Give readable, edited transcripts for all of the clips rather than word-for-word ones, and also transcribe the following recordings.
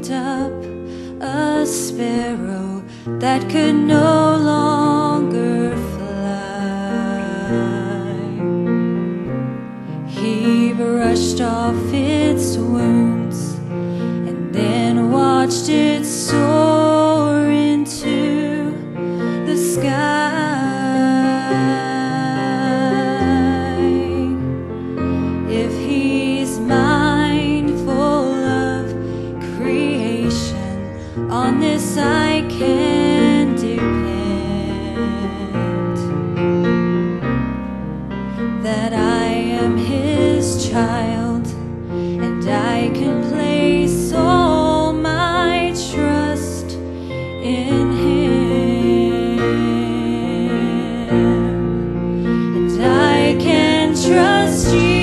picked up a sparrow that could no longer fly. He brushed off its wounds and then watched it soar into the sky. If he's mindful of creation, on this I can depend, that I am his child and I can place all my trust in him, and I can trust you.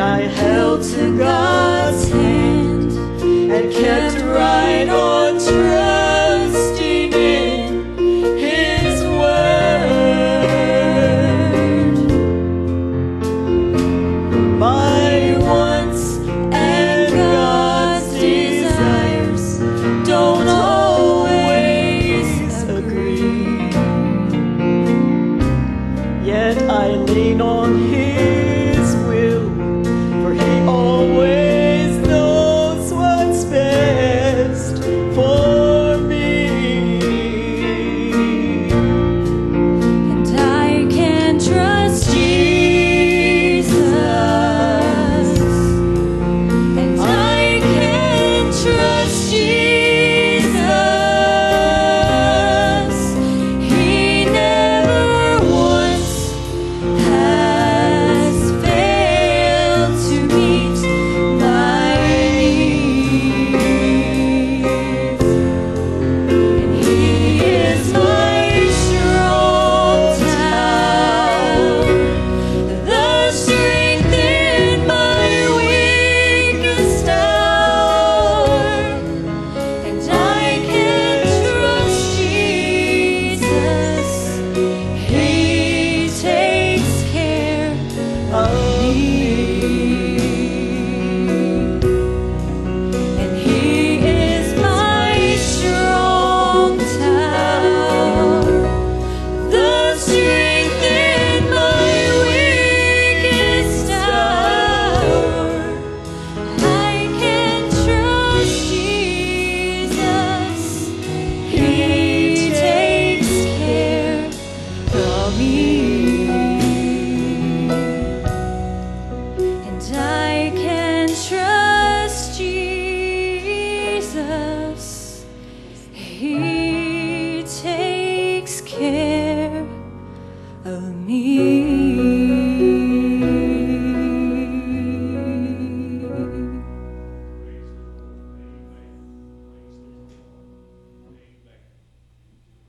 I held to God's hand and kept right on trusting in His word. My wants and God's desires don't always agree, yet I lean on Him.